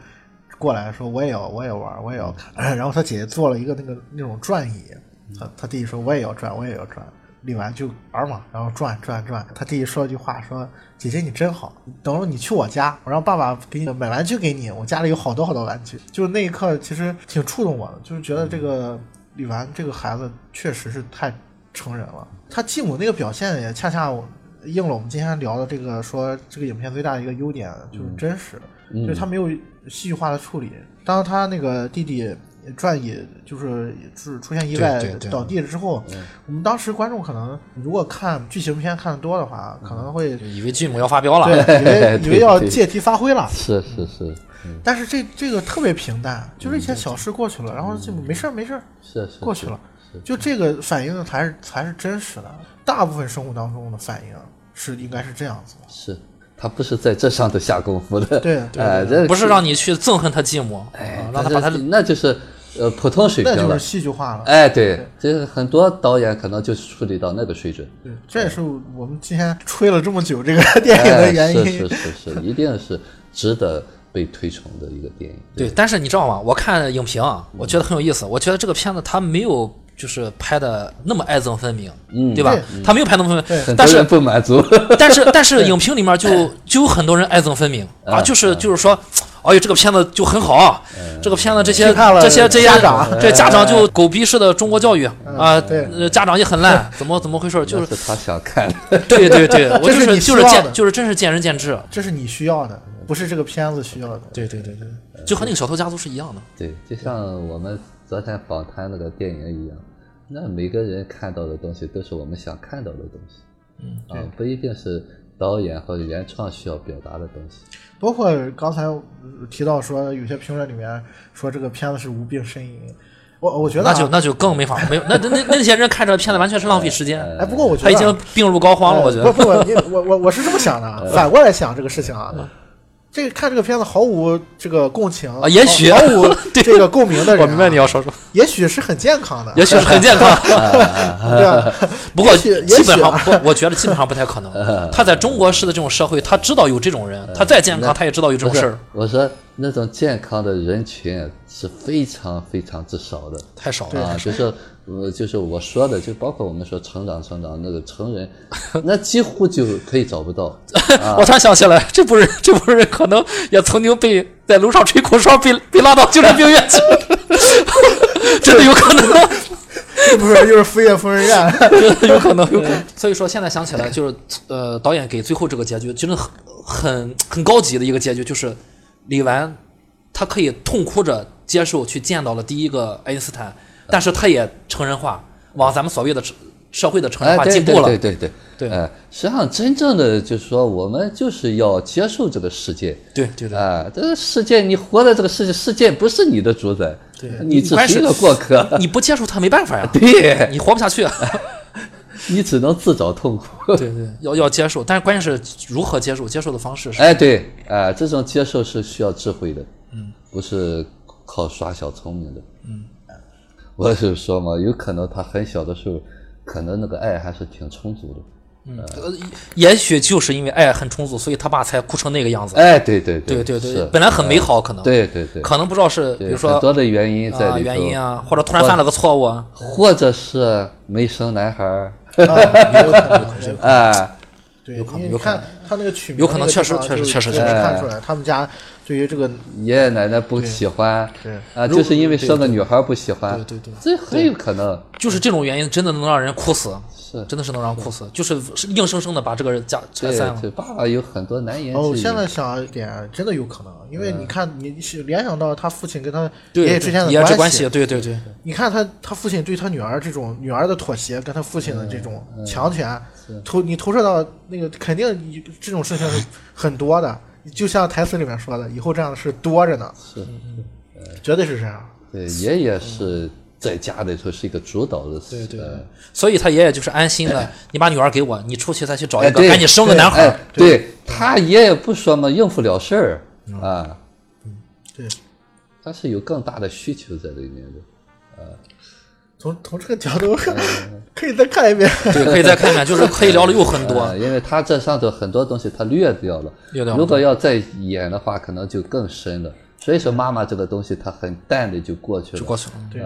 过来说我也玩，我也要看，然后他姐姐做了一个那种转椅，他弟弟说我也要转，李纨就玩嘛，然后转，他弟弟说了句话，说姐姐你真好，等会你去我家，我让爸爸给你买玩具给你，我家里有好多好多玩具。就是那一刻其实挺触动我的，就是觉得这个李纨这个孩子确实是太成人了，他继母那个表现也恰恰应了我们今天聊的这个，说这个影片最大的一个优点就是真实，就是他没有戏剧化的处理。当他那个弟弟转椅就是出现意外倒地之后，我们当时观众可能如果看剧情片看得多的话，可能会以为继母要发飙了，对，以为要借题发挥了，是。但是这个特别平淡，就是一些小事过去了，然后继母没事是过去了。就这个反应才是真实的，大部分生活当中的反应是应该是这样子的，是他不是在这上头下功夫的，对，不是让你去憎恨他继母，让他把他那就是普通水平了，那就是戏剧化了，对，这很多导演可能就处理到那个水准，对，这也是我们今天吹了这么久这个电影的原因，是，一定是值得被推崇的一个电影，对。但是你知道吗？我看影评啊，我觉得很有意思，我觉得这个片子它没有。就是拍的那么爱憎分明，对吧？他没有拍那么分明，但是不满足。但是影评里面就有很多人爱憎分明啊，就是说，哎呦，这个片子就很好，这个片子这些家长就狗逼式的中国教育啊，家长也很烂，怎么回事？就是他想看，对，我就是真是见仁见智，这是你需要的，不是这个片子需要的。对，就和那个小偷家族是一样的。对，就像我们。昨天访谈那个电影一样，那每个人看到的东西都是我们想看到的东西，不一定是导演和原创需要表达的东西。包括刚才提到说，有些评论里面说这个片子是无病呻吟，我觉得那就更没法没有那些人看这个片子完全是浪费时间。不过我觉得他已经病入膏肓了，我觉得。我是这么想的，反过来想这个事情啊。这看这个片子毫无这个共情啊，也许毫无这个共鸣的人，我明白你要说什么。也许是很健康的，也许是很健康，对吧？不过基本上我觉得基本上不太可能。他在中国式的这种社会，他知道有这种人，他再健康他也知道有这种事儿。我说那种健康的人群是非常非常之少的，太少了啊！就是我说的，就包括我们说成长那个成人，那几乎就可以找不到。啊、我突然想起来，这不是可能也曾经被在楼上吹口哨被拉到精神病院去，真的有可能。这不是就是飞越疯人院，有可能，有可能。所以说现在想起来，就是导演给最后这个结局，真的很高级的一个结局，就是李纨他可以痛哭着接受去见到了第一个爱因斯坦，但是他也成人化，往咱们所谓的社会的成人化进步了。对对对对。实际上真正的就是说，我们就是要接受这个世界。对对对。啊，这个世界你活在这个世界，世界不是你的主宰。对，你只是一个过客，你不接触他没办法呀，对，你活不下去，你只能自找痛苦。对对，要接受，但是关键是如何接受，接受的方式是。哎，对，啊、这种接受是需要智慧的，嗯，不是靠耍小聪明的，嗯。我是说嘛，有可能他很小的时候，可能那个爱还是挺充足的，嗯，也许就是因为爱很充足，所以他爸才哭成那个样子。哎，对对对对对对，本来很美好，可能对对对，可能不知道是比如说很多的原因在里头，原因啊，或者突然犯了个错误，或者是没生男孩儿，啊，对，你看他那个取名，有可能确实看出来，他们家对于这个爷爷奶奶不喜欢，对啊，就是因为生个女孩不喜欢，对对对，这很有可能，就是这种原因，真的能让人哭死。真的是能让哭死，就是硬生生的把这个人家拆散了。对，爸爸有很多难言之隐。哦，现在想一点，真的有可能，因为你看，你联想到他父亲跟他爷爷之间的关系，对对对。你看他父亲对他女儿这种女儿的妥协，跟他父亲的这种强权，你投射到那个，肯定这种事情是很多的。就像台词里面说的，以后这样的事多着呢。是，绝对是这样。对，爷爷是。在家里头是一个主导的，对对，所以他爷爷就是安心的，你把女儿给我，你出去再去找一个，赶紧生个男孩。对，他爷爷不说嘛，应付了事儿啊，对，他是有更大的需求在里面的啊。从这个角度看，可以再看一遍，对，可以再看一遍，就是可以聊的又很多，因为他这上头很多东西他略掉了，如果要再演的话，可能就更深了。所以说妈妈这个东西她很淡的就过去了，就过去了。对，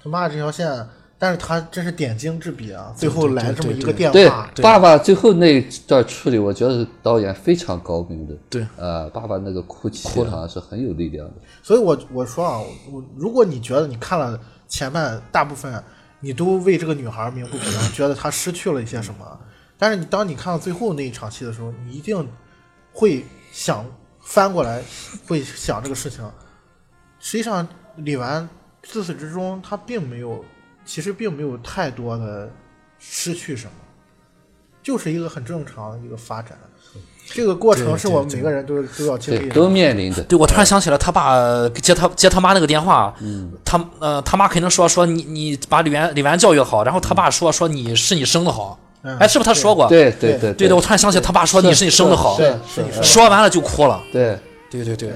他妈这条线，但是他真是点睛之笔啊！最后来这么一个电话。对，爸爸最后那段处理，我觉得导演非常高明的。对，爸爸那个哭泣好像是很有力量的。所以我说啊，如果你觉得你看了前半大部分，你都为这个女孩鸣不平，觉得她失去了一些什么，但是当你看到最后那一场戏的时候，你一定会想。翻过来会想这个事情，实际上李纨自始至终他并没有太多的失去什么，就是一个很正常的一个发展。这个过程是我们每个人都要经历的，都面临着。对，我突然想起来，他爸接他妈那个电话，他妈肯定说你把李纨教育好，然后他爸说你是你生的好。哎，是不是他说过？对对对对的，我突然想起他爸说你是你生的好，说完了就哭了。对对对对，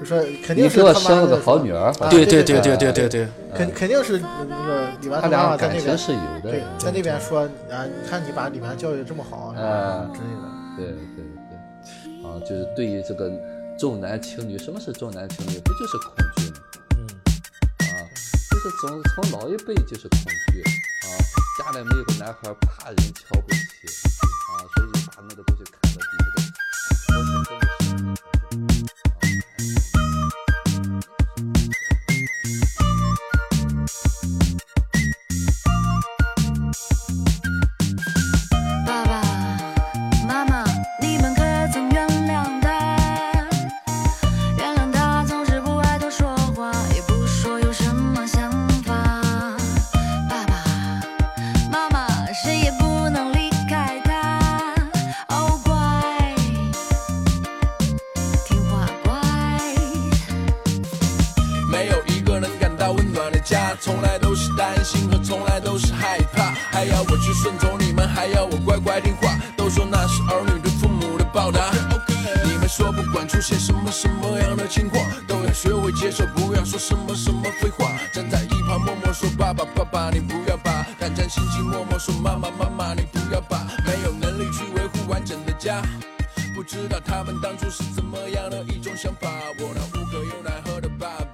就说肯定是他妈生了个好女儿。对对对对对对对，肯定是那个李纨他妈妈在那边是有的，在那边说啊，你看你把李纨教育这么好啊之类的。对对对，啊，就是对于这个重男轻女，什么是重男轻女？不就是恐惧吗？啊，就是从老一辈就是恐惧。家里没有个男孩，怕人瞧不起啊，所以把那个东西看得比那个更深。爸爸妈妈，你们可曾原谅他？原谅他总是不爱多说话，也不说有什么想法。谁也不能离开他，哦，乖，听话乖。没有一个人感到温暖的家，从来都是担心和从来都是害怕，还要我去顺从你们，还要我乖乖听话。都说那是儿女对父母的报答，你们说不管出现什么样的情况，都有要学会接受，不要说什么什么废话。站在一旁默默说爸爸爸爸你不要吧，胆战心惊默默说妈妈妈妈你不要吧。没有能力去维护完整的家，不知道他们当初是怎么样的一种想法。我那无可有奈何的爸爸。